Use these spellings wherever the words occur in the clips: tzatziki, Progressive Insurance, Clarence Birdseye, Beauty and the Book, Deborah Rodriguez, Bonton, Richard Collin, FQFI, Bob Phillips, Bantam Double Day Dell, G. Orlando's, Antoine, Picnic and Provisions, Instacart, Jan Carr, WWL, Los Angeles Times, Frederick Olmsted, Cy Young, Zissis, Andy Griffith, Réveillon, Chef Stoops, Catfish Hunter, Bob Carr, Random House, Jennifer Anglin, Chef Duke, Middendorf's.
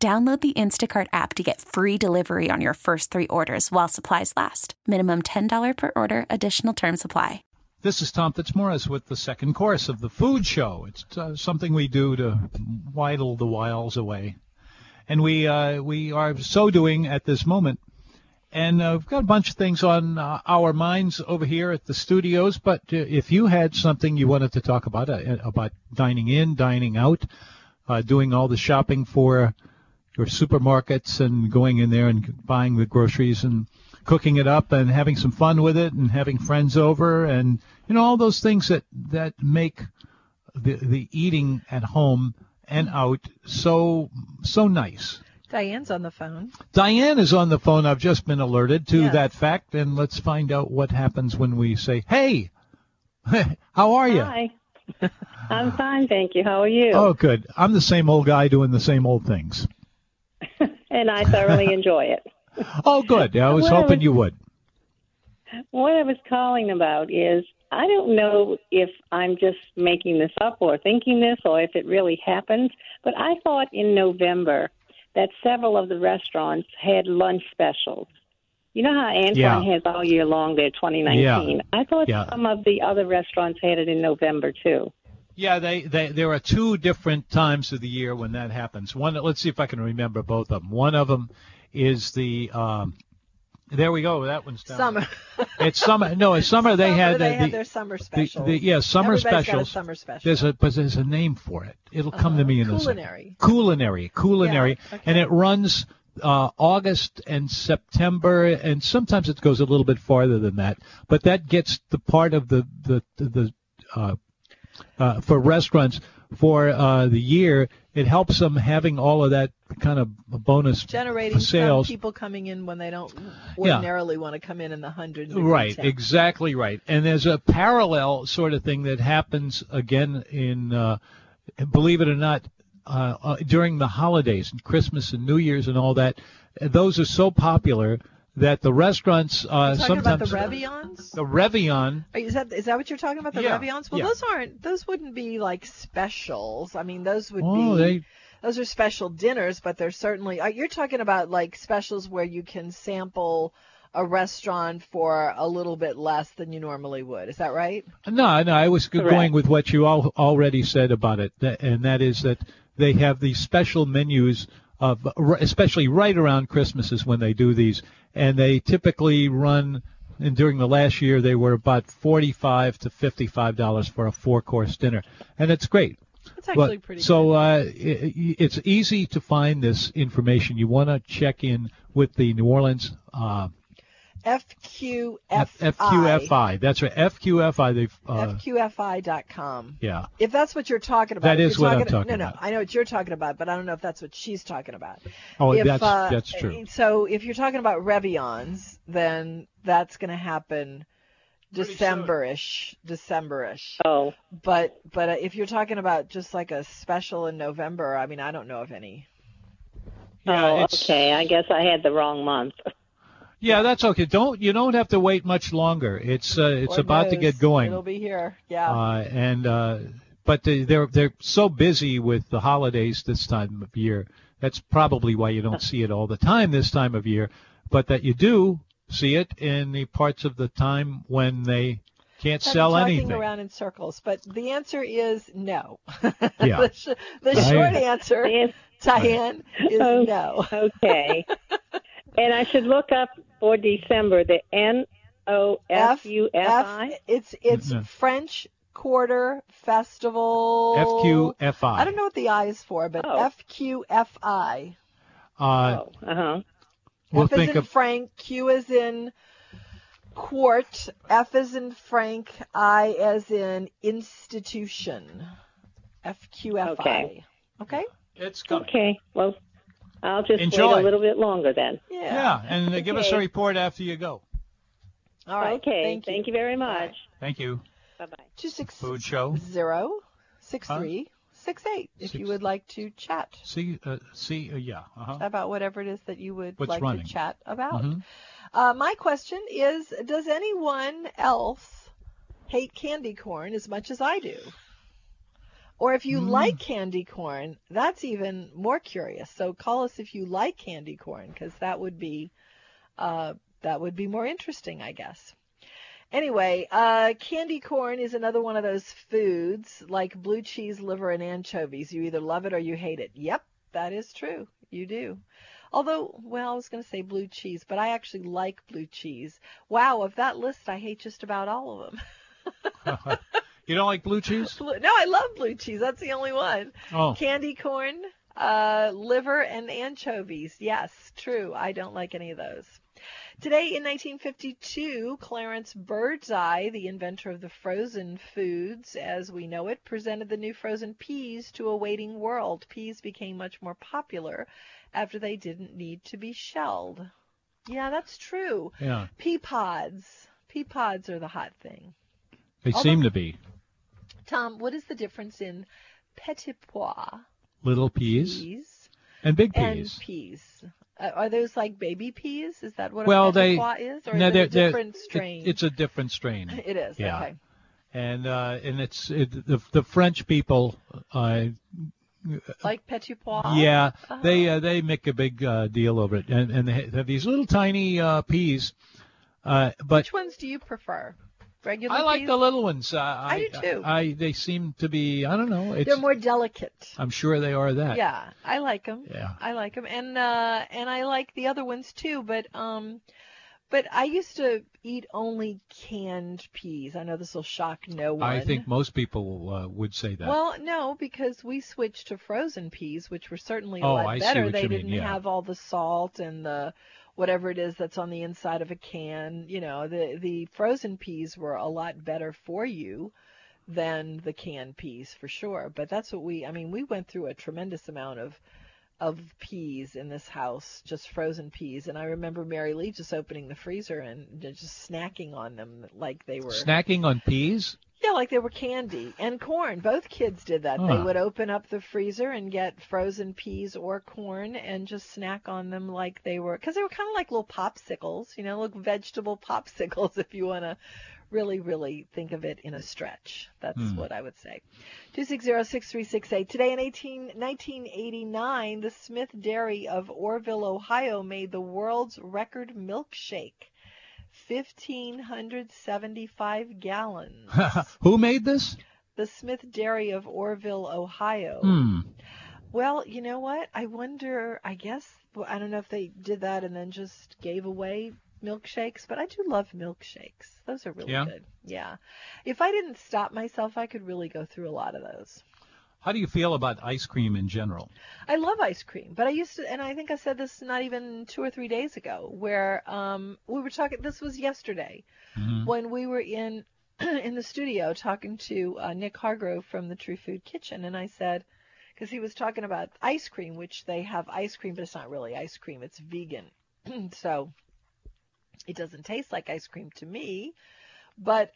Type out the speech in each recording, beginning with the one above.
Download the Instacart app to get free delivery on your first three orders while supplies last. Minimum $10 per order. Additional terms apply. This is Tom Fitzmaurice with the second course of The Food Show. It's something we do to while the wiles away. And we are so doing at this moment. And we've got a bunch of things on our minds over here at the studios. But if you had something you wanted to talk about dining in, dining out, doing all the shopping for your supermarkets and going in there and buying the groceries and cooking it up and having some fun with it and having friends over and, you know, all those things that make the eating at home and out so nice. Diane's on the phone. Diane is on the phone. I've just been alerted to that fact, and let's find out what happens when we say, hey, how are you? Hi. I'm fine, thank you. How are you? Oh, good. I'm the same old guy doing the same old things. And I thoroughly enjoy it. Oh, good. I was hoping you would. What I was calling about is, I don't know if I'm just making this up or thinking this or if it really happened, but I thought in November that several of the restaurants had lunch specials. You know how Antoine has all year long their 2019? Yeah. I thought some of the other restaurants had it in November, too. Yeah, there are two different times of the year when that happens. One, let's see if I can remember both of them. One of them is the there we go. That one's down. Summer. It's summer. No, it's summer. They had their summer specials. Summer everybody's specials. Got a summer special. There's a name for it. It'll come to me in culinary. A second. Culinary. Yeah, okay. And it runs August and September, and sometimes it goes a little bit farther than that. But that gets the part of the for restaurants for the year, it helps them having all of that kind of bonus generating sales. Some people coming in when they don't ordinarily want to come in the 100. Right, exactly right. And there's a parallel sort of thing that happens again in, believe it or not, during the holidays and Christmas and New Year's and all that. Those are so popular that the restaurants sometimes about the Réveillons? The Réveillon. Is that what you're talking about? The Réveillons? Well, those wouldn't be like specials. I mean, those would be. Those are special dinners, but they're certainly. You're talking about like specials where you can sample a restaurant for a little bit less than you normally would. Is that right? No. I was going with what you already said about it, and that is that they have these special menus. Especially right around Christmas is when they do these, and they typically run. And during the last year, they were about $45 to $55 for a four-course dinner, and it's great. It's actually pretty. So it's easy to find this information. You want to check in with the New Orleans FQFI. That's right. FQFI. FQFI.com. Yeah. If that's what you're talking about. That is what I'm talking about. No. I know what you're talking about, but I don't know if that's what she's talking about. Oh, that's true. So if you're talking about Réveillons, then that's going to happen December-ish. Oh. But if you're talking about just like a special in November, I mean, I don't know of any. Yeah, okay. I guess I had the wrong month. Yeah, that's okay. You don't have to wait much longer. It's Lord about knows. To get going. It'll be here. Yeah. But they're so busy with the holidays this time of year. That's probably why you don't see it all the time this time of year, but that you do see it in the parts of the time when they can't sell anything. Around in circles, but the answer is no. Yeah. The short answer, Diane, is no. Okay. And I should look up for December the NOFUFI. It's French Quarter Festival. FQFI. I don't know what the I is for, but FQFI. We'll F think is in of Frank. Q is in Quart. F is in Frank. I as in institution. FQFI. Okay. It's coming. Okay. Well. I'll just wait a little bit longer then. Yeah, and give us a report after you go. All right. Okay. Thank you very much. Right. Thank you. Bye-bye. 260-6368 if you would like to chat. About whatever it is that you would to chat about. Mm-hmm. My question is, does anyone else hate candy corn as much as I do? Or if you like candy corn, that's even more curious. So call us if you like candy corn, because that would be more interesting, I guess. Anyway, candy corn is another one of those foods like blue cheese, liver, and anchovies. You either love it or you hate it. Yep, that is true. You do. Although, I was going to say blue cheese, but I actually like blue cheese. Wow, of that list, I hate just about all of them. You don't like blue cheese? No, I love blue cheese. That's the only one. Oh. Candy corn, liver, and anchovies. Yes, true. I don't like any of those. Today in 1952, Clarence Birdseye, the inventor of the frozen foods as we know it, presented the new frozen peas to a waiting world. Peas became much more popular after they didn't need to be shelled. Yeah, that's true. Yeah. Pea pods. Pea pods are the hot thing. They seem to be. Tom, what is the difference in petit pois? Little peas. And big peas. And peas. Are those like baby peas? Is that what a petit pois is? Or is it a different strain? It's a different strain. It is, yeah. Okay. And the French people... like petit pois? Yeah, they make a big deal over it. And they have these little tiny peas. But which ones do you prefer? Regular peas? I like the little ones. I do too. They seem to be, I don't know. They're more delicate. I'm sure they are that. Yeah, I like them. Yeah. I like them. And I like the other ones too, but I used to eat only canned peas. I know this will shock no one. I think most people would say that. Well, no, because we switched to frozen peas, which were certainly a lot better. They didn't have all the salt and the whatever it is that's on the inside of a can. You know, the frozen peas were a lot better for you than the canned peas for sure. But that's what we went through a tremendous amount of peas in this house, just frozen peas. And I remember Mary Lee just opening the freezer and just snacking on them like they were. Snacking on peas? Yeah, like they were candy and corn. Both kids did that. Huh. They would open up the freezer and get frozen peas or corn and just snack on them like they were, because they were kind of like little popsicles, little vegetable popsicles if you want to really, really think of it in a stretch. That's what I would say. 260-6368. Today in 1989, the Smith Dairy of Orrville, Ohio, made the world's record milkshake. 1,575 gallons. Who made this? The Smith Dairy of Orrville, Ohio. Well, you know what? I wonder, I guess, I don't know if they did that and then just gave away milkshakes, but I do love milkshakes. Those are really good. Yeah. If I didn't stop myself, I could really go through a lot of those. How do you feel about ice cream in general? I love ice cream, but I used to, and I think I said this not even 2 or 3 days ago, where we were talking. This was yesterday when we were in the studio talking to Nick Hargrove from the True Food Kitchen, and I said, because he was talking about ice cream, which they have ice cream, but it's not really ice cream; it's vegan, so it doesn't taste like ice cream to me, but.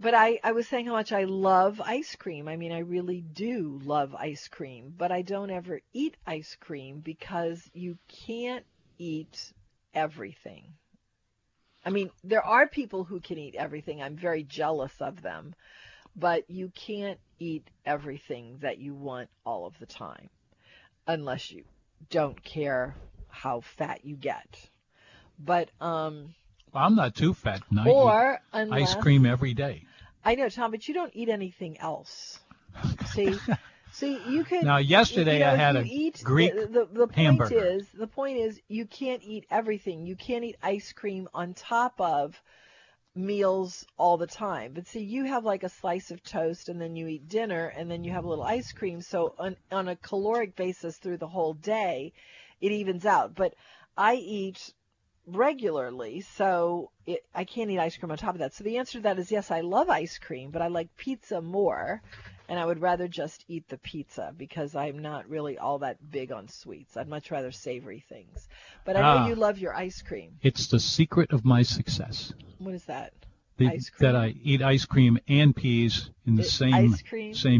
But I was saying how much I love ice cream. I mean, I really do love ice cream, but I don't ever eat ice cream because you can't eat everything. I mean, there are people who can eat everything. I'm very jealous of them, but you can't eat everything that you want all of the time unless you don't care how fat you get. But, I'm not too fat. Or unless, ice cream every day. I know, Tom, but you don't eat anything else. See, you can. Now, yesterday I had a Greek hamburger. The point is, you can't eat everything. You can't eat ice cream on top of meals all the time. But see, you have like a slice of toast, and then you eat dinner, and then you have a little ice cream. So on a caloric basis through the whole day, it evens out. But I eat regularly, so I can't eat ice cream on top of that. So the answer to that is yes, I love ice cream, but I like pizza more, And I would rather just eat the pizza because I'm not really all that big on sweets. I'd much rather savory things. But I know you love your ice cream. It's the secret of my success. What is that? Ice cream. That I eat ice cream and peas in the same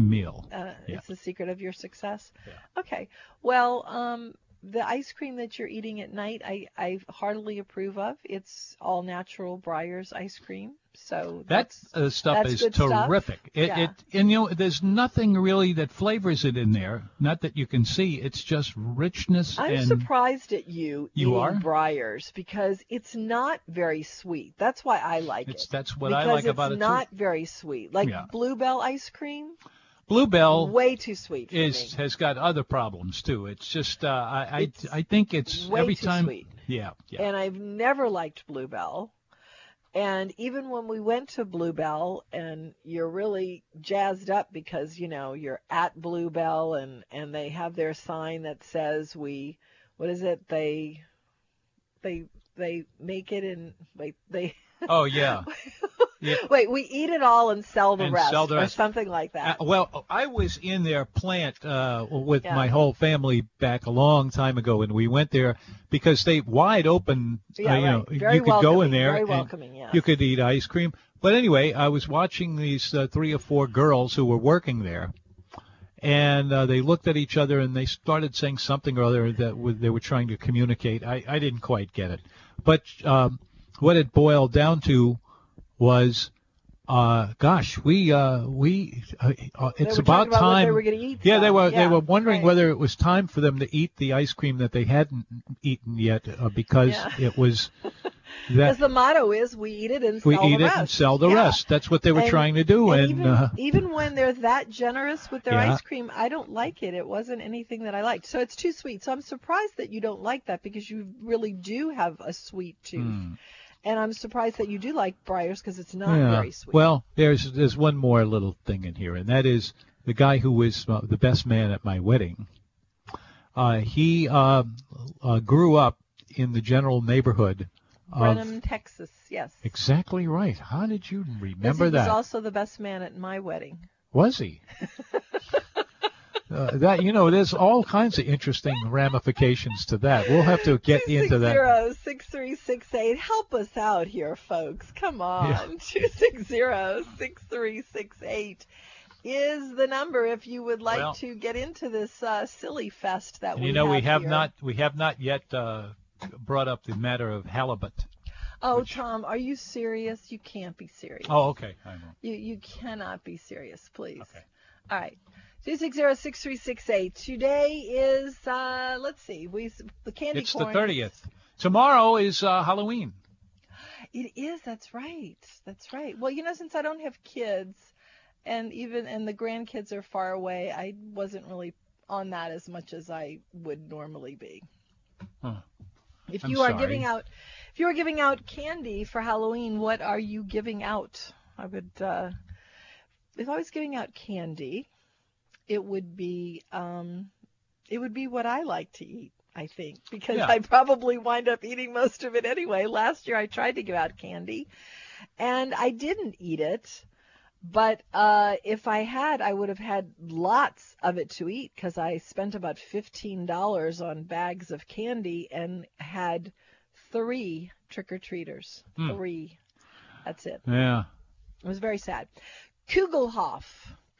meal. Yeah. It's the secret of your success? Yeah. Okay. Well, the ice cream that you're eating at night, I heartily approve of. It's all natural Breyer's ice cream. So that stuff is terrific. Stuff. There's nothing really that flavors it in there. Not that you can see. It's just richness. I'm surprised at you eating Breyers because it's not very sweet. That's why I like it. That's what I like about it too. Because it's not very sweet. Like Bluebell ice cream. Bluebell way too sweet for me. Has got other problems too. It's just I think it's way every too time. Sweet. Yeah. And I've never liked Bluebell. And even when we went to Bluebell and you're really jazzed up because, you know, you're at Bluebell and they have their sign that says they make it and we eat it all and sell the rest or something like that. Well, I was in their plant with my whole family back a long time ago, and we went there because they wide open. You could go in there. Very welcoming. Yeah. You could eat ice cream. But anyway, I was watching these 3 or 4 girls who were working there, and they looked at each other and they started saying something or other that they were trying to communicate. I didn't quite get it, but what it boiled down to was, it's about time. They were going to eat. Yeah, they were wondering whether it was time for them to eat the ice cream that they hadn't eaten yet, because it was. Because the motto is, we eat it and sell the rest. That's what they were trying to do. And even when they're that generous with their ice cream, I don't like it. It wasn't anything that I liked. So it's too sweet. So I'm surprised that you don't like that because you really do have a sweet tooth. Mm. And I'm surprised that you do like Breyers because it's not very sweet. Well, there's one more little thing in here, and that is the guy who was the best man at my wedding. He grew up in the general neighborhood of Brenham, Texas. Yes. Exactly right. How did you remember that? He was also the best man at my wedding. Was he? There's all kinds of interesting ramifications to that. We'll have to get into that. 260-6368. Help us out here, folks. Come on. 260-6368 is the number if you would like to get into this silly fest that we have. We have not yet brought up the matter of halibut. Oh, Tom, are you serious? You can't be serious. Oh, okay. I know. You cannot be serious, please. Okay. All right. 260-6368. Today is, the candy corn. It's the 30th. Tomorrow is Halloween. It is. That's right. That's right. Well, since I don't have kids, and the grandkids are far away, I wasn't really on that as much as I would normally be. Huh. If you are giving out candy for Halloween, what are you giving out? If I was giving out candy, it would be what I like to eat, I think, because I probably wind up eating most of it anyway. Last year I tried to give out candy, and I didn't eat it, but if I had, I would have had lots of it to eat because I spent about $15 on bags of candy and had 3 trick-or-treaters. Mm. 3. That's it. Yeah. It was very sad. Kugelhof.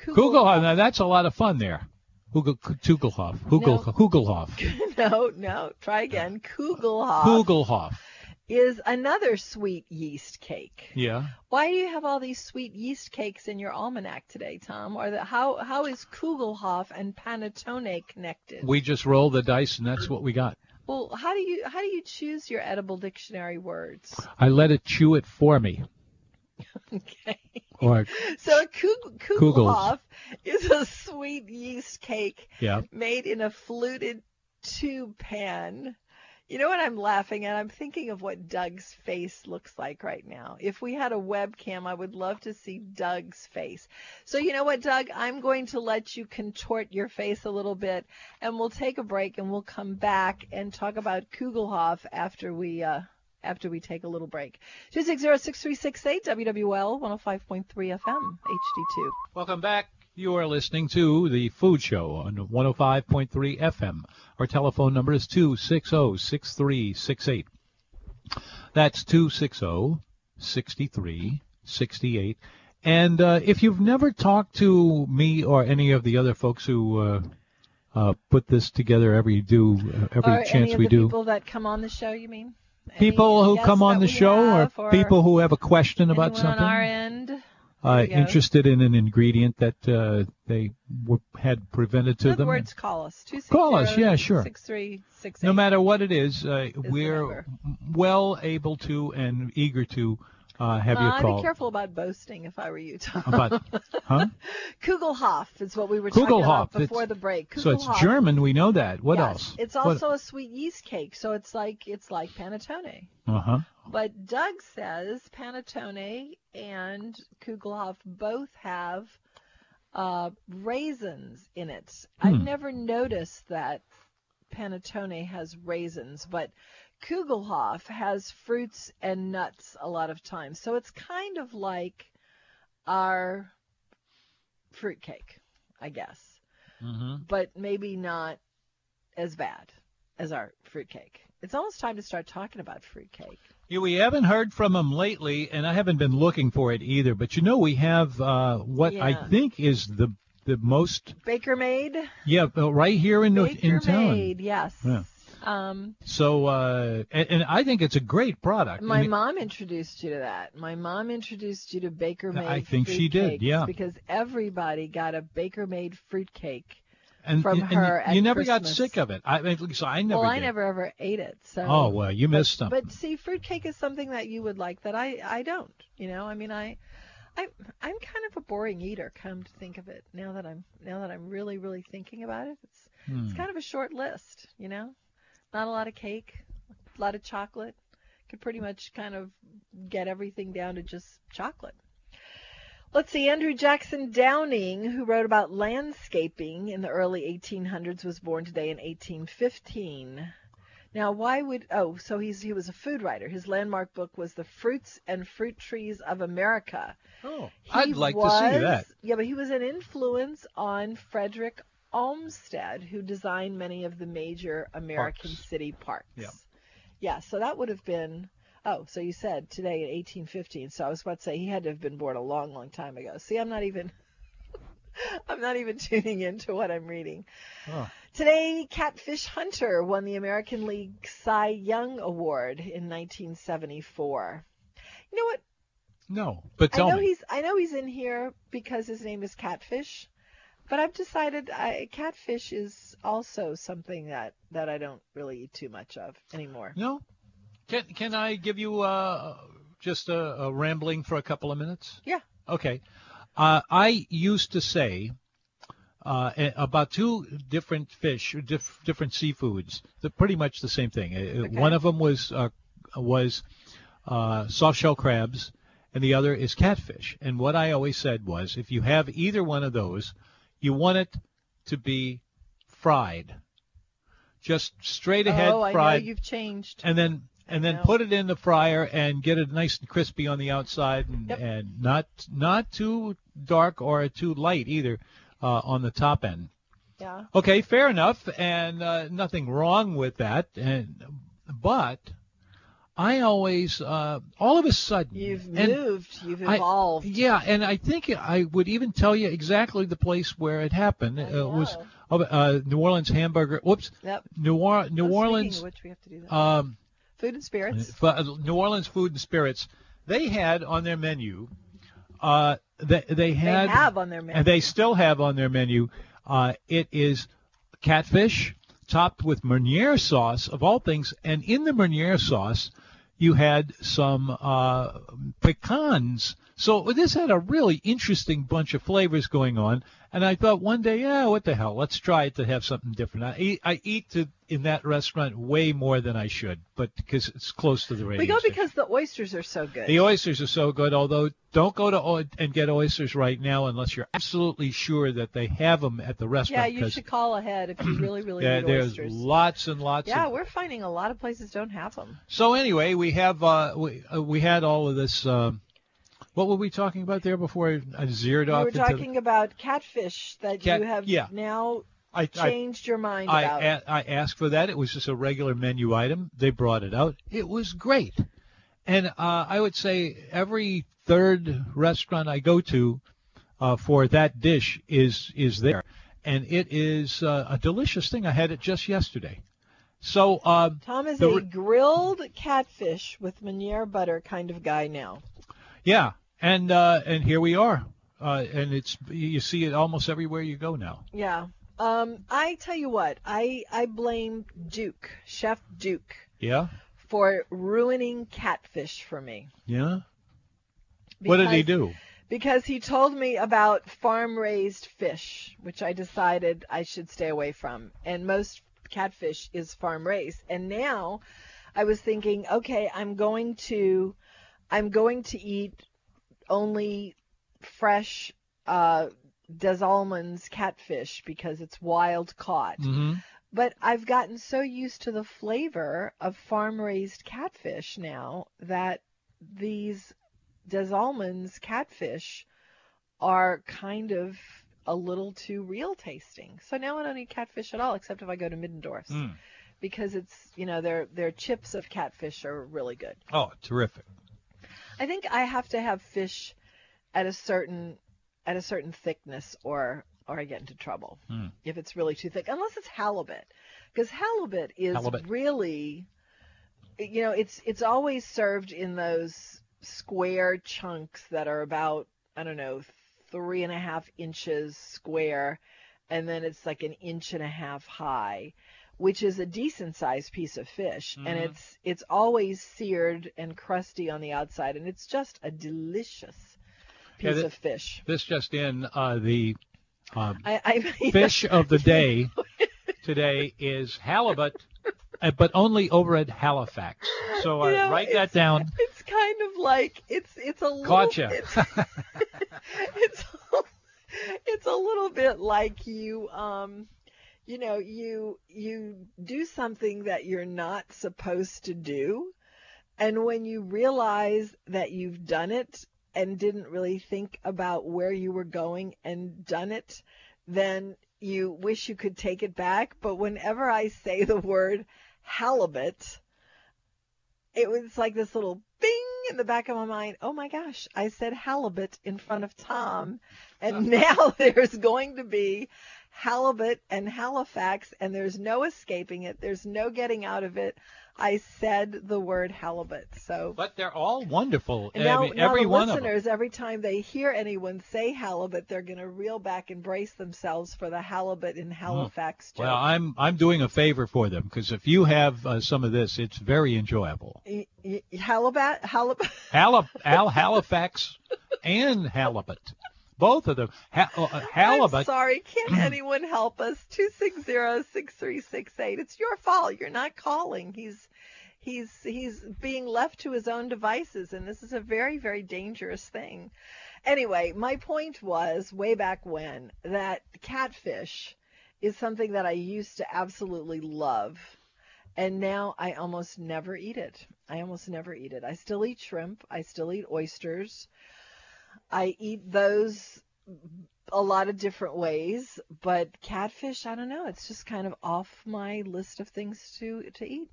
Now that's a lot of fun there. Kugelhof. Kugelhof. No. Try again. Kugelhof is another sweet yeast cake. Yeah. Why do you have all these sweet yeast cakes in your almanac today, Tom? Or how is Kugelhof and panettone connected? We just roll the dice, and that's what we got. Well, how do you choose your edible dictionary words? I let it chew it for me. Okay. So a kugelhof is a sweet yeast cake made in a fluted tube pan. You know what I'm laughing at? I'm thinking of what Doug's face looks like right now. If we had a webcam, I would love to see Doug's face. So you know what, Doug? I'm going to let you contort your face a little bit, and we'll take a break, and we'll come back and talk about kugelhof after we take a little break. 260-6368, WWL 105.3 FM, HD2. Welcome back. You are listening to The Food Show on 105.3 FM. Our telephone number is 260-6368. That's 260-6368. And if you've never talked to me or any of the other folks who put this together every chance we do. People that come on the show, you mean? People who come on the show, or people who have a question about something. On our end. Interested in an ingredient that they had presented to them. Words, call us. 260-6368. Call us, yeah, sure. 6368. No matter what it is we're well able to and eager to have you call. I'd be careful about boasting if I were you, Tom. About, huh? Kugelhoff is what we were talking about before the break. Kugelhoff. So it's German, we know that. What else? It's also a sweet yeast cake, so it's like panettone. Uh-huh. But Doug says panettone and Kugelhoff both have raisins in it. I've never noticed that panettone has raisins, but Kugelhoff has fruits and nuts a lot of times. So it's kind of like our fruitcake, I guess. Mm-hmm. But maybe not as bad as our fruitcake. It's almost time to start talking about fruitcake. Yeah, we haven't heard from him lately, and I haven't been looking for it either. But, we have I think is the most... Baker Made? Yeah, right here in town. Baker Made, yes. Yeah. So I think it's a great product. My mom introduced you to that. My mom introduced you to Baker Made. I think she did, yeah. Because everybody got a Baker Made fruitcake from her. And you never got sick of it. I never ever ate it. So. Oh well, you missed something. But see, fruitcake is something that you would like that I don't. I'm kind of a boring eater. Come to think of it, now that I'm really really thinking about it, it's kind of a short list. Not a lot of cake, a lot of chocolate. Could pretty much kind of get everything down to just chocolate. Let's see, Andrew Jackson Downing, who wrote about landscaping in the early 1800s, was born today in 1815. Now, he was a food writer. His landmark book was The Fruits and Fruit Trees of America. Oh, I'd like to see that. Yeah, but he was an influence on Frederick Olmsted, who designed many of the major American city parks. Yeah. Yeah, so that would have been, so you said today in 1815, so I was about to say he had to have been born a long, long time ago. See, I'm not even tuning into what I'm reading. Oh. Today, Catfish Hunter won the American League Cy Young Award in 1974. You know what? No, but tell me. I know he's in here because his name is Catfish. But I've decided catfish is also something that I don't really eat too much of anymore. No? Can I give you just a rambling for a couple of minutes? Yeah. Okay. I used to say about two different fish, different seafoods, pretty much the same thing. Okay. One of them was soft-shell crabs, and the other is catfish. And what I always said was, if you have either one of those, you want it to be fried, just straight ahead fried. Oh, I know you've changed. And then put it in the fryer and get it nice and crispy on the outside, and not too dark or too light either on the top end. Yeah. Okay, fair enough, and nothing wrong with that. But I always, all of a sudden... You've moved, you've evolved. And I think I would even tell you exactly the place where it happened. It was New Orleans hamburger... Whoops. Yep. New Orleans... Speaking of which, we have to do that. Food and Spirits. New Orleans Food and Spirits. They had on their menu... They have on their menu. And they still have on their menu. It is catfish topped with Meunier sauce, of all things. And in the Meunier sauce... you had some pecans. So this had a really interesting bunch of flavors going on. And I thought one day, what the hell, let's try it to have something different. I eat in that restaurant way more than I should, but because it's close to the radio station. Because the oysters are so good. The oysters are so good, although don't go and get oysters right now unless you're absolutely sure that they have them at the restaurant. Yeah, you should call ahead if you really, really need oysters. There's lots and lots. Yeah, we're finding a lot of places don't have them. So anyway, we had all of this What were we talking about there before I zeroed off? We were talking about catfish you have now changed your mind about. I asked for that. It was just a regular menu item. They brought it out. It was great. And I would say every third restaurant I go to for that dish is there. And it is a delicious thing. I had it just yesterday. So Tom is a grilled catfish with Meniere butter kind of guy now. Yeah, and here we are, and it's you see it almost everywhere you go now. Yeah, I tell you what, I blame Duke, Chef Duke. Yeah. For ruining catfish for me. Yeah. What did he do? Because he told me about farm-raised fish, which I decided I should stay away from, and most catfish is farm-raised. And now, I was thinking, okay, I'm going to eat only fresh des Almonds catfish because it's wild caught. Mm-hmm. But I've gotten so used to the flavor of farm-raised catfish now that these des Almonds catfish are kind of a little too real tasting. So now I don't eat catfish at all, except if I go to Middendorf's. Mm. Because it's, their chips of catfish are really good. Oh, terrific. I think I have to have fish at a certain thickness or I get into trouble if it's really too thick, unless it's halibut, because halibut is really, it's always served in those square chunks that are about, 3.5 inches square, and then it's like 1.5 inches high, which is a decent-sized piece of fish, mm-hmm. and it's always seared and crusty on the outside, and it's just a delicious piece of fish. This just in, the fish of the day today is halibut, but only over at Halifax. So write that down. It's kind of like it's a little. Caught you. It's a little bit like you. You do something that you're not supposed to do, and when you realize that you've done it and didn't really think about where you were going and done it, then you wish you could take it back. But whenever I say the word halibut, it was like this little bing in the back of my mind. Oh my gosh, I said halibut in front of Tom, and now there's going to be halibut and Halifax, and there's no escaping it. There's no getting out of it. I said the word halibut. So, but they're all wonderful. And now, every one of them. Listeners, every time they hear anyone say halibut, they're going to reel back and brace themselves for the halibut in Halifax joke. Well, I'm doing a favor for them, because if you have some of this, it's very enjoyable. Halifax and halibut. Both of them. Halibut. I'm sorry. Can anyone help us? 260-6368. It's your fault. You're not calling. He's being left to his own devices, and this is a very, very dangerous thing. Anyway, my point was, way back when, that catfish is something that I used to absolutely love, and now I almost never eat it. I still eat shrimp. I still eat oysters. I eat those a lot of different ways, but catfish, I don't know. It's just kind of off my list of things to eat.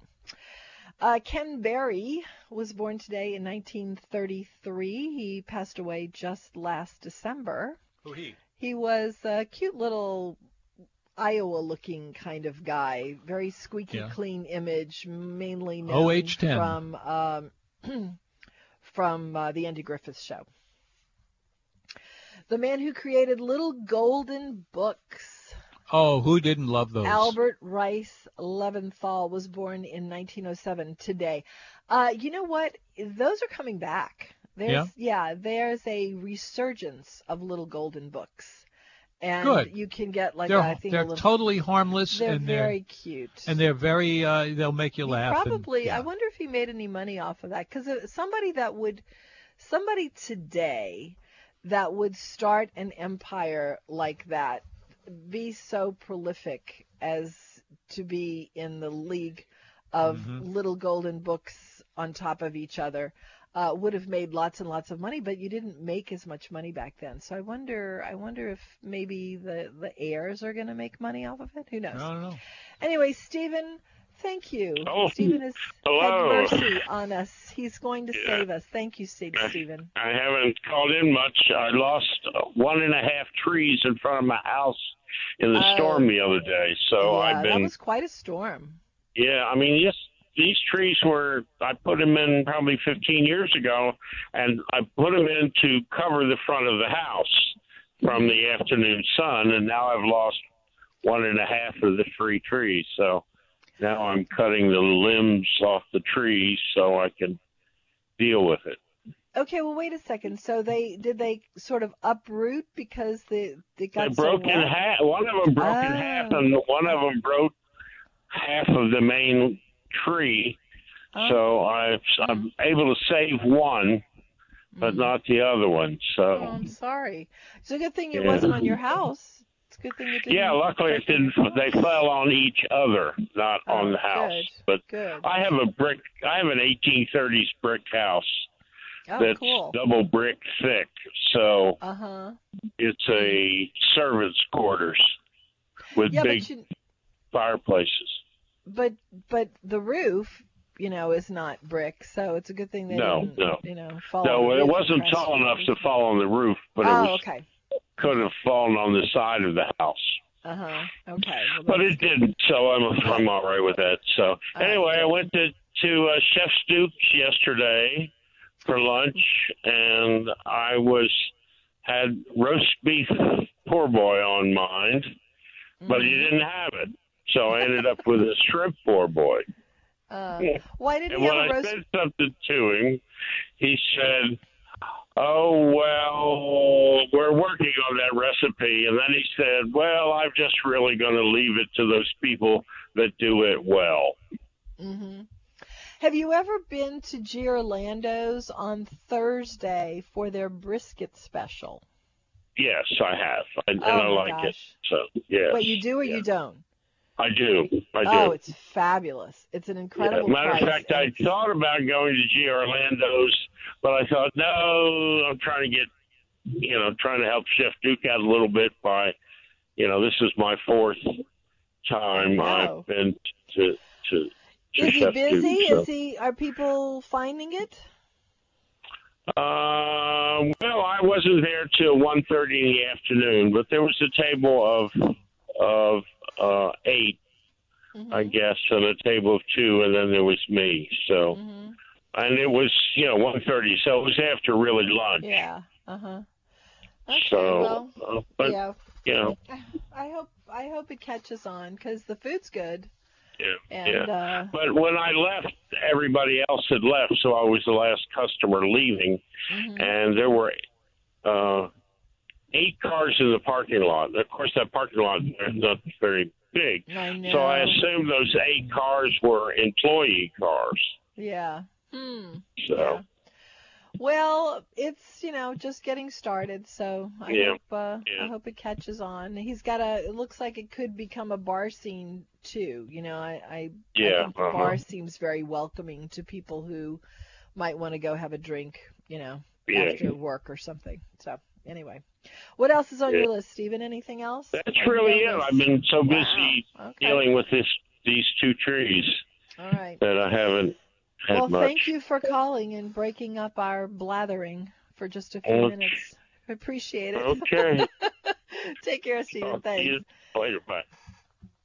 Ken Berry was born today in 1933. He passed away just last December. Who he? He was a cute little Iowa-looking kind of guy, very squeaky clean image, mainly known from The Andy Griffith Show. The man who created little golden books. Oh, who didn't love those? Albert Rice Leventhal was born in 1907 today. You know what? Those are coming back. There's a resurgence of little golden books. And good. You can get they're totally harmless. They're very cute. And they're very, they'll make you laugh. I wonder if he made any money off of that. Because somebody today that would start an empire like that, be so prolific as to be in the league of little golden books on top of each other. would have made lots and lots of money, but you didn't make as much money back then. So I wonder if maybe the heirs are going to make money off of it. Who knows? I don't know. Anyway, Stephen, thank you. Oh, Stephen has had mercy on us. He's going to save us. Thank you, Stephen. I haven't called in much. I lost 1.5 trees in front of my house in the storm the other day. So that was quite a storm. Yeah, I mean, yes. These trees I put them in probably 15 years ago, and I put them in to cover the front of the house from the afternoon sun, and now I've lost 1.5 of the three trees. So now I'm cutting the limbs off the trees so I can deal with it. Okay, well, wait a second. So did they sort of uproot because they got they broke in half. One of them broke in half, and one of them broke half of the main tree, so I'm able to save one, but not the other one. So I'm sorry. It's a good thing it wasn't on your house. It's a good thing it didn't. Yeah, luckily it didn't. They fell on each other, not on the house. Good. I have an 1830s brick house that's double brick thick. So it's a servants' quarters with big fireplaces. But the roof, is not brick, so it's a good thing they didn't, fall. No, it wasn't tall enough to fall on the roof, but could have fallen on the side of the house. Okay. Well, but it didn't, so I'm all right with that. So anyway, I went to Chef Stoops yesterday for lunch, and I had roast beef poor boy on mine, but he didn't have it. So I ended up with a shrimp poor boy. Why didn't he have a roast? And when I said something to him, he said, "Oh, well, we're working on that recipe." And then he said, "Well, I'm just really going to leave it to those people that do it well." Mm-hmm. Have you ever been to G. Orlando's on Thursday for their brisket special? Yes, I have. I like it. So, yes. What you do or you don't? I do. Oh, it's fabulous. It's an incredible price. Matter of fact, I thought about going to G. Orlando's, but I thought, no, I'm trying to help Chef Duke out a little bit by, this is my fourth time I've been to Chef Duke. Is he busy? Duke, are people finding it? Well, I wasn't there till 1:30 in the afternoon, but there was a table of 8, I guess, on a table of 2, and then there was me. So, and it was 1:30, so it was after really lunch. Yeah. Okay, so, well, I hope it catches on because the food's good. Yeah. And, but when I left, everybody else had left, so I was the last customer leaving, and there were 8 cars in the parking lot. Of course, that parking lot is not very big. I know. So I assume those 8 cars were employee cars. Yeah. So. Yeah. Well, it's, just getting started. So I hope it catches on. He's got it looks like it could become a bar scene too. I think the bar seems very welcoming to people who might want to go have a drink, after work or something. So. Anyway, what else is on your list, Stephen? Anything else? That's really it. I've been so busy dealing with these 2 trees that I haven't had much. Well, thank you for calling and breaking up our blathering for just a few minutes. I appreciate it. Okay. Take care, Stephen. Thanks. See you later. Bye.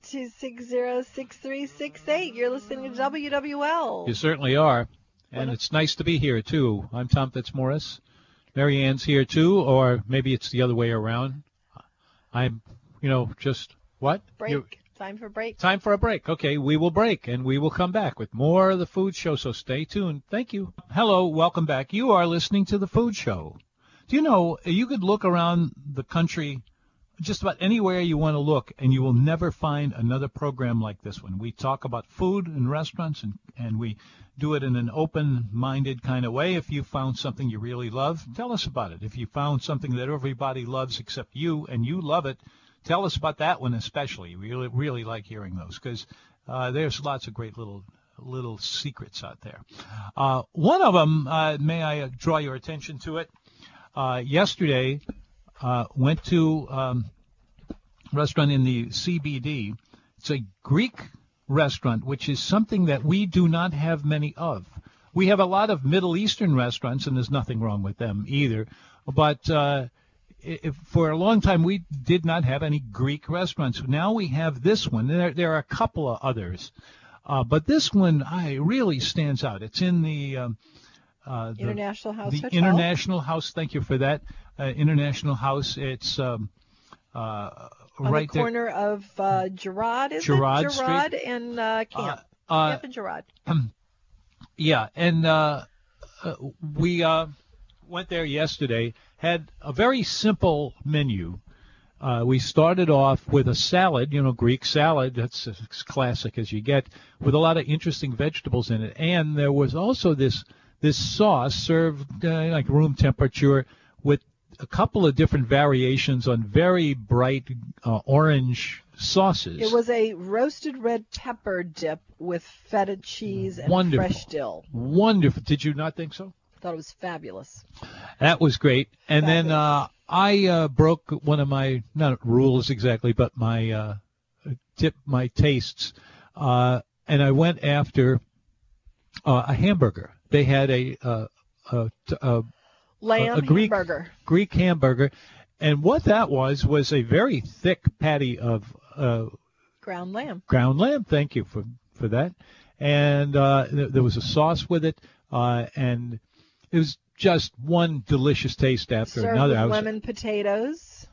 260-6368. You're listening to WWL. You certainly are. And it's nice to be here, too. I'm Tom Fitzmaurice. Mary Ann's here, too, or maybe it's the other way around. I'm, just what? Break. Time for break. Time for a break. Okay, we will break, and we will come back with more of The Food Show, so stay tuned. Thank you. Hello, welcome back. You are listening to The Food Show. Do you know you could look around the country just about anywhere you want to look, and you will never find another program like this one. We talk about food and restaurants, and we do it in an open-minded kind of way. If you found something you really love, tell us about it. If you found something that everybody loves except you and you love it, tell us about that one especially. We really, really like hearing those because there's lots of great little little secrets out there. One of them, may I draw your attention to it? Yesterday, went to a restaurant in the CBD. It's a Greek restaurant, which is something that we do not have many of. We have a lot of Middle Eastern restaurants, and there's nothing wrong with them either. But for a long time, we did not have any Greek restaurants. Now we have this one. There are a couple of others. But this one really stands out. It's in the International House Hotel. International House. Thank you for that. International House. It's on right the corner there. Of Girard, is Girard it? Girard Street. And Camp. Camp and Girard. Yeah, and we went there yesterday, had a very simple menu. We started off with a salad, Greek salad. That's as classic as you get, with a lot of interesting vegetables in it. And there was also this sauce served like room temperature with a couple of different variations on very bright orange sauces. It was a roasted red pepper dip with feta cheese and fresh dill. Wonderful. Did you not think so? I thought it was fabulous. That was great. And fabulous. Then I broke one of my, not rules exactly, but my my tastes, and I went after a hamburger. They had a Greek hamburger. Greek hamburger, and what that was a very thick patty of ground lamb. Ground lamb. Thank you for that. And there was a sauce with it, and it was just one delicious taste after another. Served with lemon potatoes.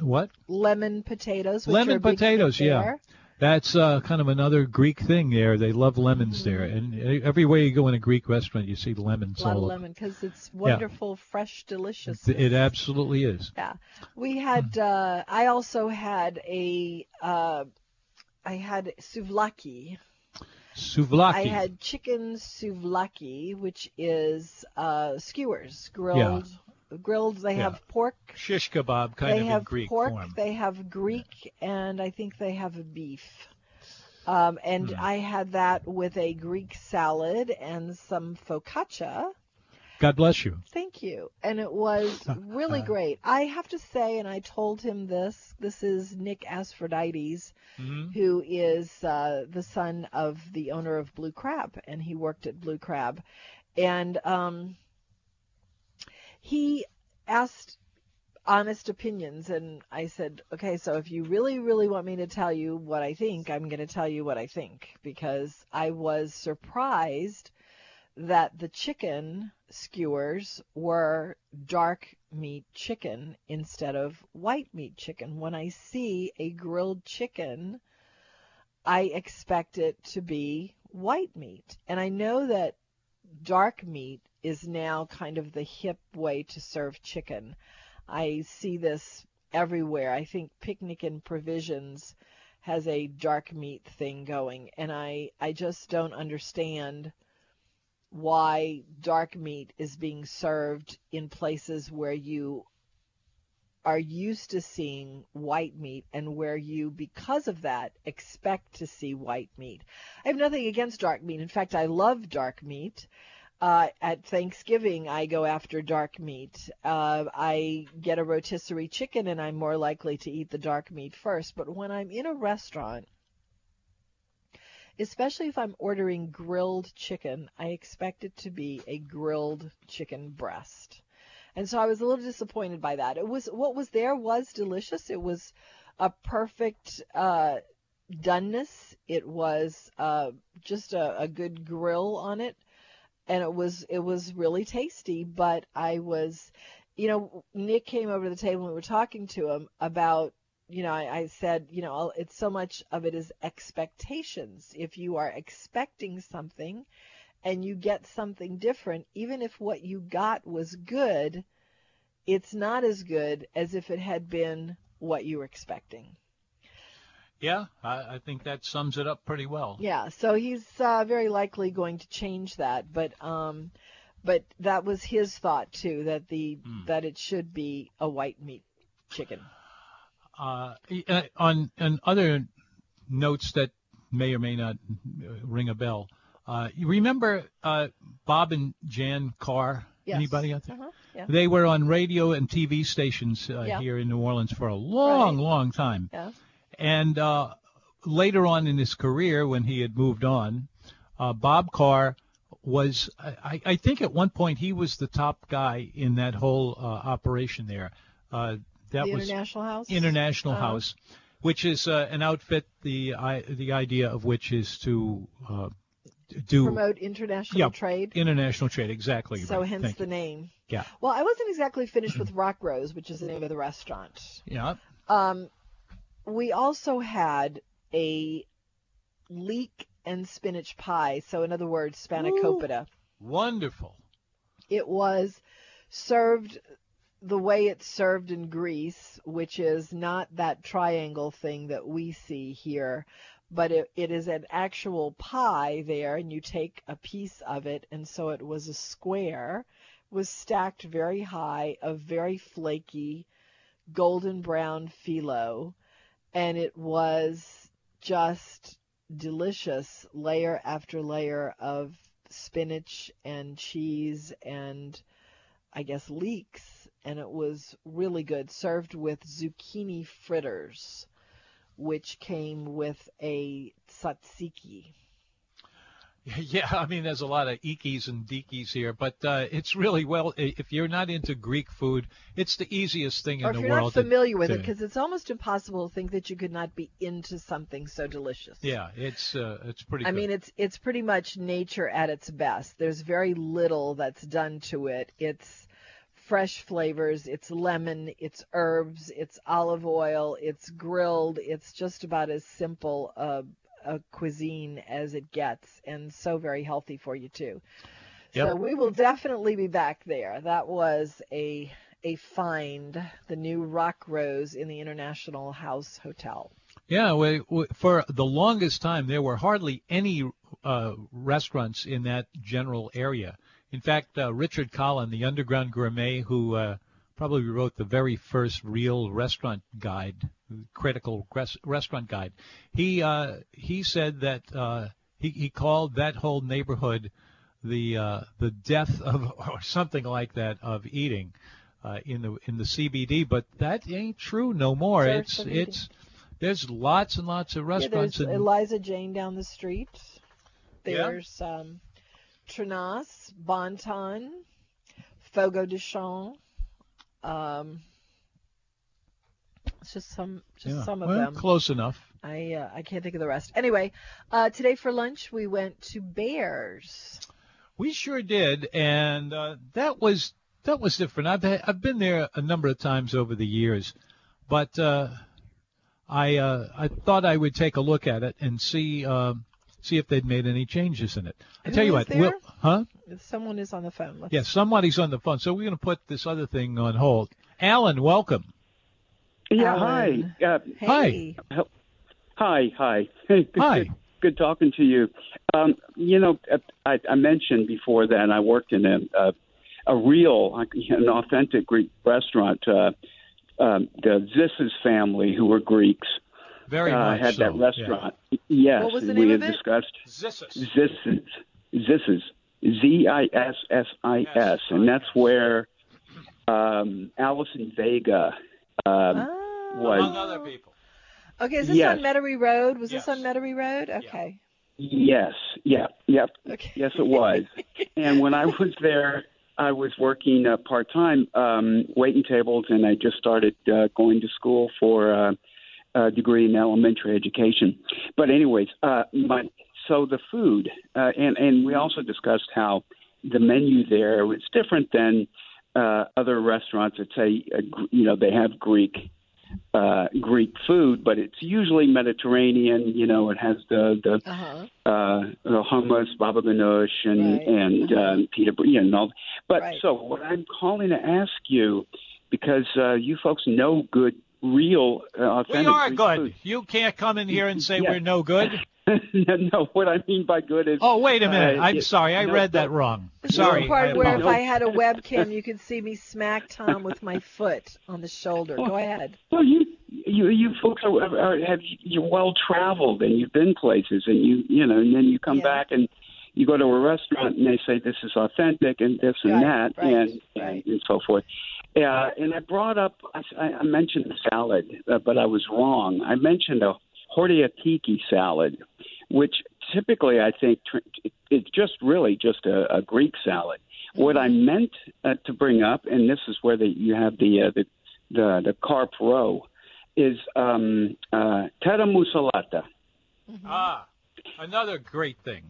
What? Lemon potatoes. Lemon potatoes, yeah. That's kind of another Greek thing there. They love lemons there. And everywhere you go in a Greek restaurant, you see lemons. A lot of lemon because it's wonderful, fresh, delicious. It absolutely is. Yeah. We had, I also had I had souvlaki. Souvlaki. I had chicken souvlaki, which is skewers, grilled. Yeah. Grilled. They have pork. Shish kebab, kind of in Greek form. They have pork. They have Greek, and I think they have a beef. I had that with a Greek salad and some focaccia. God bless you. Thank you. And it was really great. I have to say, and I told him this, this is Nick Asphrodites, who is the son of the owner of Blue Crab, and he worked at Blue Crab. And he asked honest opinions, and I said, okay, so if you really, really want me to tell you what I think, I'm going to tell you what I think, because I was surprised that the chicken skewers were dark meat chicken instead of white meat chicken. When I see a grilled chicken, I expect it to be white meat. And I know that dark meat is now kind of the hip way to serve chicken. I see this everywhere. I think Picnic and Provisions has a dark meat thing going, and I just don't understand why dark meat is being served in places where you are used to seeing white meat and where you, because of that, expect to see white meat. I have nothing against dark meat. In fact, I love dark meat. At Thanksgiving, I go after dark meat. I get a rotisserie chicken, and I'm more likely to eat the dark meat first. But when I'm in a restaurant, especially if I'm ordering grilled chicken, I expect it to be a grilled chicken breast. And so I was a little disappointed by that. It was, what was there was delicious. It was a perfect doneness. It was just a good grill on it. And it was really tasty, but I was, Nick came over to the table and we were talking to him about, I said, it's so much of it is expectations. If you are expecting something and you get something different, even if what you got was good, it's not as good as if it had been what you were expecting. Yeah, I think that sums it up pretty well. Yeah, so he's very likely going to change that, but that was his thought too, that that it should be a white meat chicken. On other notes that may or may not ring a bell, You remember Bob and Jan Carr? Yes. Anybody out there? Uh-huh. Yeah. They were on radio and TV stations here in New Orleans for a long, long time. Yeah. And later on in his career, when he had moved on, Bob Carr was, I think at one point he was the top guy in that whole operation there. That was International House? International House, which is an outfit, the idea of which is to promote international trade. International trade, exactly. So hence the name. Yeah. Well, I wasn't exactly finished with Rock Rose, which is the name of the restaurant. Yeah. We also had a leek and spinach pie, so in other words, spanakopita. Ooh, wonderful. It was served the way it's served in Greece, which is not that triangle thing that we see here, but it is an actual pie there, and you take a piece of it, and so it was a square, was stacked very high, a very flaky golden brown phyllo, and it was just delicious, layer after layer of spinach and cheese and, I guess, leeks, and it was really good, served with zucchini fritters, which came with a tzatziki. Yeah, I mean, there's a lot of ikis and dikis here, but it's really, well, if you're not into Greek food, it's the easiest thing in the world. Or if you're not familiar with it, because it's almost impossible to think that you could not be into something so delicious. Yeah, it's pretty good. I mean, it's pretty much nature at its best. There's very little that's done to it. It's fresh flavors, it's lemon, it's herbs, it's olive oil, it's grilled. It's just about as simple a cuisine as it gets, and so very healthy for you too. Yep. So we will definitely be back there. That was a find, the new Rock Rose in the International House Hotel. Yeah, we, for the longest time there were hardly any restaurants in that general area. In fact, Richard Collin, the underground gourmet who probably wrote the very first real restaurant guide, critical restaurant guide. He said that he called that whole neighborhood the death of, or something like that, of eating in the CBD. But that ain't true no more. There's lots and lots of restaurants. Yeah, there's Eliza Jane down the street. There's Trenas, Bonton, Fogo de Chão. It's just some of them. Close enough. I can't think of the rest. Anyway, today for lunch we went to Bears. We sure did, and that was different. I've been there a number of times over the years, but I thought I would take a look at it and see if they'd made any changes in it. I'll tell you what, someone is on the phone. Yes, somebody's on the phone. So we're going to put this other thing on hold. Alan, welcome. Yeah, Alan. Hi. Hey. Hi. Hey, good talking to you. I mentioned before that I worked in a real, an authentic Greek restaurant. The Zissis family, who were Greeks, very much had that restaurant. Yeah. Yes, what was the name we had discussed. Zissis. Zissis, and that's where Allison Vega was. Among other people. Okay, is this on Metairie Road? Was this on Metairie Road? Okay. Yes. Yeah. Yep. Okay. Yes, it was. And when I was there, I was working part-time waiting tables, and I just started going to school for a degree in elementary education. But anyways, so the food, and we also discussed how the menu there was different than other restaurants that say, they have Greek food, but it's usually Mediterranean. It has the hummus, baba ganoush, and pita, and all. But so what I'm calling to ask you, because you folks know good, real, authentic. We are Greek good. Food. You can't come in here and say we're no good. No, what I mean by good is... Oh, wait a minute. I'm sorry. I read that wrong. Sorry. This is the part where if I had a webcam, you could see me smack Tom with my foot on the shoulder. Go ahead. Well, you folks you're well-traveled, and you've been places, and you know, and then you come back and you go to a restaurant and they say this is authentic and this and that and so forth. And I brought up, I mentioned the salad, but I was wrong. I mentioned a hortiatiki salad, which typically I think it's just really just a Greek salad. What I meant to bring up, and this is where you have the carp roe, is terra musolata. Mm-hmm. Ah, another great thing.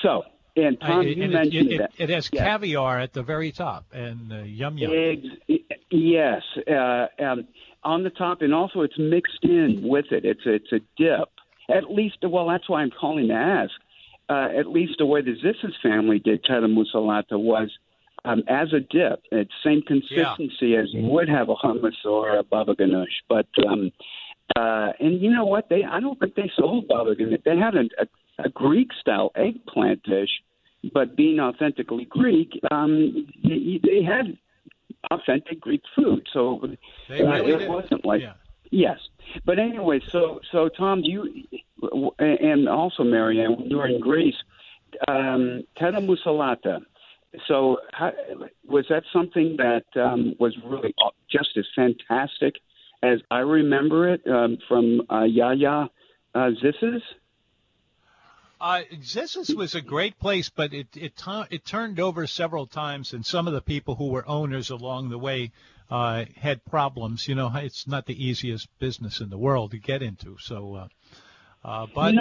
So, and Tom, you mentioned that. It has caviar at the very top and yum. Yes, on the top, and also it's mixed in with it. It's a dip. At least, well, that's why I'm calling to ask. At least the way the Zissis family did terra musolata was as a dip. It's same consistency as you would have a hummus or a baba ganoush. But and you know what? I don't think they sold baba ganoush. They had a Greek-style eggplant dish, but being authentically Greek, they had authentic Greek food. So they really it did. Wasn't like yes. But anyway, so Tom, you and also Marianne, when you were in Greece, terra musolata. So was that something that was really just as fantastic as I remember it from Yaya Zissis? Zissis was a great place, but it turned over several times, and some of the people who were owners along the way had problems. You know, it's not the easiest business in the world to get into. So, but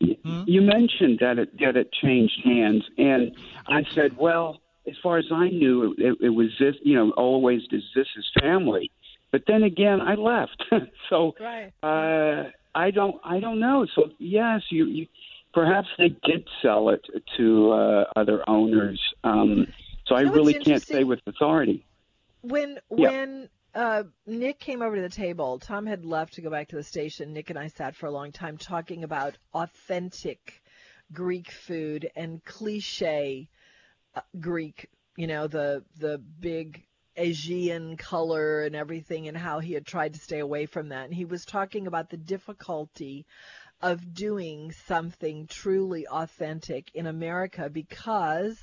you mentioned that it changed hands, and I said, well, as far as I knew, it was this, you know, always Zissis family. But then again, I left, so I don't know. So yes, you. Perhaps they did sell it to other owners, so I really can't say with authority. When Nick came over to the table, Tom had left to go back to the station. Nick and I sat for a long time talking about authentic Greek food and cliche Greek, you know, the big Aegean color and everything, and how he had tried to stay away from that. And he was talking about the difficulty of doing something truly authentic in America because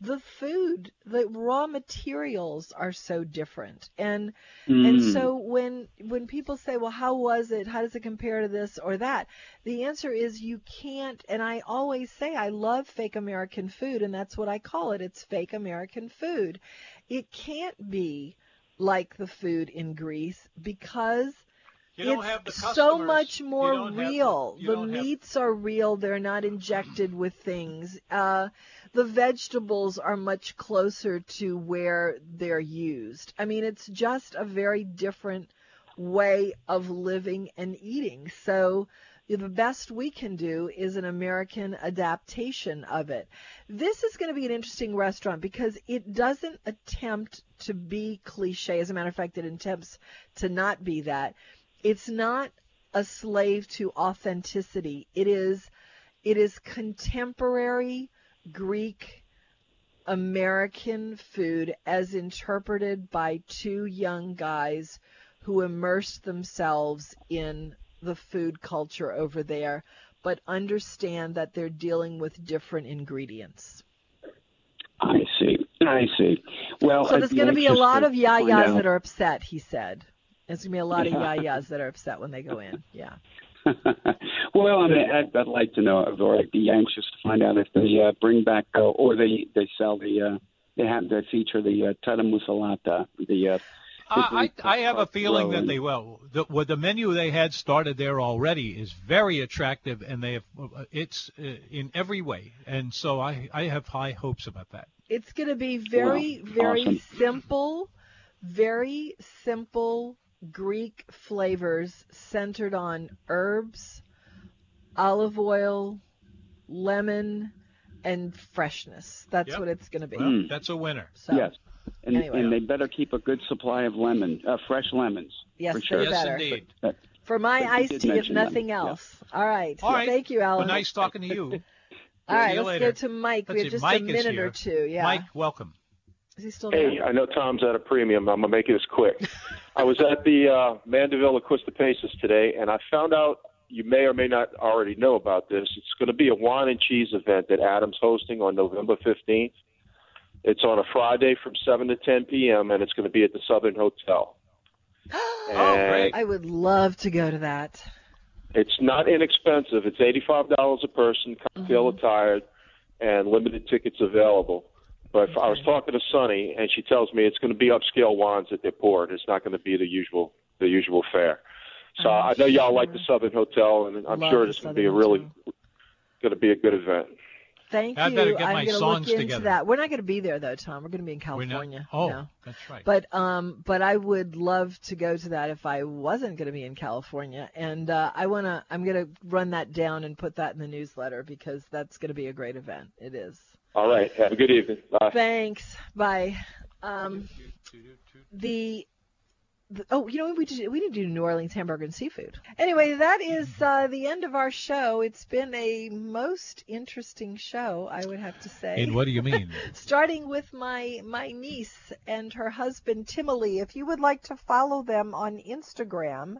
the food, the raw materials are so different. And so when people say, well, how was it? How does it compare to this or that? The answer is you can't. And I always say I love fake American food, and that's what I call it. It's fake American food. It can't be like the food in Greece because it's so much more real. The meats are real. They're not injected with things. The vegetables are much closer to where they're used. I mean, it's just a very different way of living and eating. So the best we can do is an American adaptation of it. This is going to be an interesting restaurant because it doesn't attempt to be cliche. As a matter of fact, it attempts to not be that. It's not a slave to authenticity. It is contemporary Greek American food as interpreted by two young guys who immersed themselves in the food culture over there, but understand that they're dealing with different ingredients. I see. Well, so there's going to be a lot of yayas that are upset, he said. There's going to be a lot of yayas that are upset when they go in. Yeah. Well, I mean, I'd like to know, or I'd be anxious to find out if they bring back or they sell they feature the terra musolata. I have a feeling that they will. What the menu they had started there already is very attractive, and it's in every way. And so I have high hopes about that. It's going to be very, very awesome. Very simple Greek flavors centered on herbs, olive oil, lemon, and freshness. That's what it's going to be. Well, that's a winner. So, yes. And, anyway. And they better keep a good supply of fresh lemons. Yes, for sure. Yes, indeed. For my iced tea, if nothing else. Yeah. All right. Thank you, Alan. Well, nice talking to you. All right, let's go to Mike. We have just a minute or two. Yeah. Mike, welcome. Is he still there? Hey, I know Tom's at a premium. I'm going to make it as quick. I was at the Mandeville Acustapaces today, and I found out you may or may not already know about this. It's going to be a wine and cheese event that Adam's hosting on November 15th. It's on a Friday from 7 to 10 p.m., and it's going to be at the Southern Hotel. Oh, great. I would love to go to that. It's not inexpensive. It's $85 a person, cocktail attired, and limited tickets available. But I was talking to Sunny, and she tells me it's going to be upscale wines that they poured. It's not going to be the usual fare. So I know y'all like the Southern Hotel, and I'm sure it's going to be a good event. Thank you. I'm going to look into that. We're not going to be there though, Tom. We're going to be in California. That's right. But I would love to go to that if I wasn't going to be in California, and I'm going to run that down and put that in the newsletter because that's going to be a great event. It is. All right. Have a good evening. Bye. Thanks. Bye. We need to do New Orleans hamburger and seafood. Anyway, that is the end of our show. It's been a most interesting show, I would have to say. And what do you mean? Starting with my niece and her husband, Timely. If you would like to follow them on Instagram,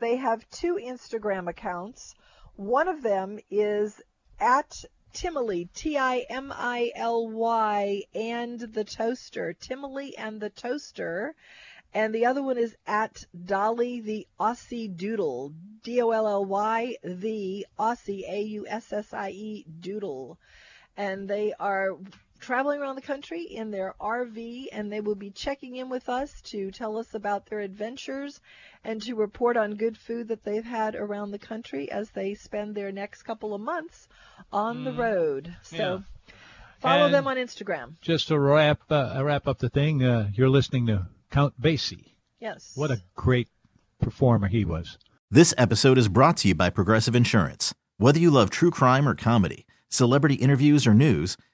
they have two Instagram accounts. One of them is at Timely, Timily, and the Toaster, Timely and the Toaster. And the other one is at Dolly the Aussie Doodle, Dolly the Aussie, Aussie Doodle. And they are traveling around the country in their RV, and they will be checking in with us to tell us about their adventures and to report on good food that they've had around the country as they spend their next couple of months on the road. So. Yeah. Follow them on Instagram. Just to wrap up the thing, you're listening to Count Basie. Yes. What a great performer he was. This episode is brought to you by Progressive Insurance. Whether you love true crime or comedy, celebrity interviews or news,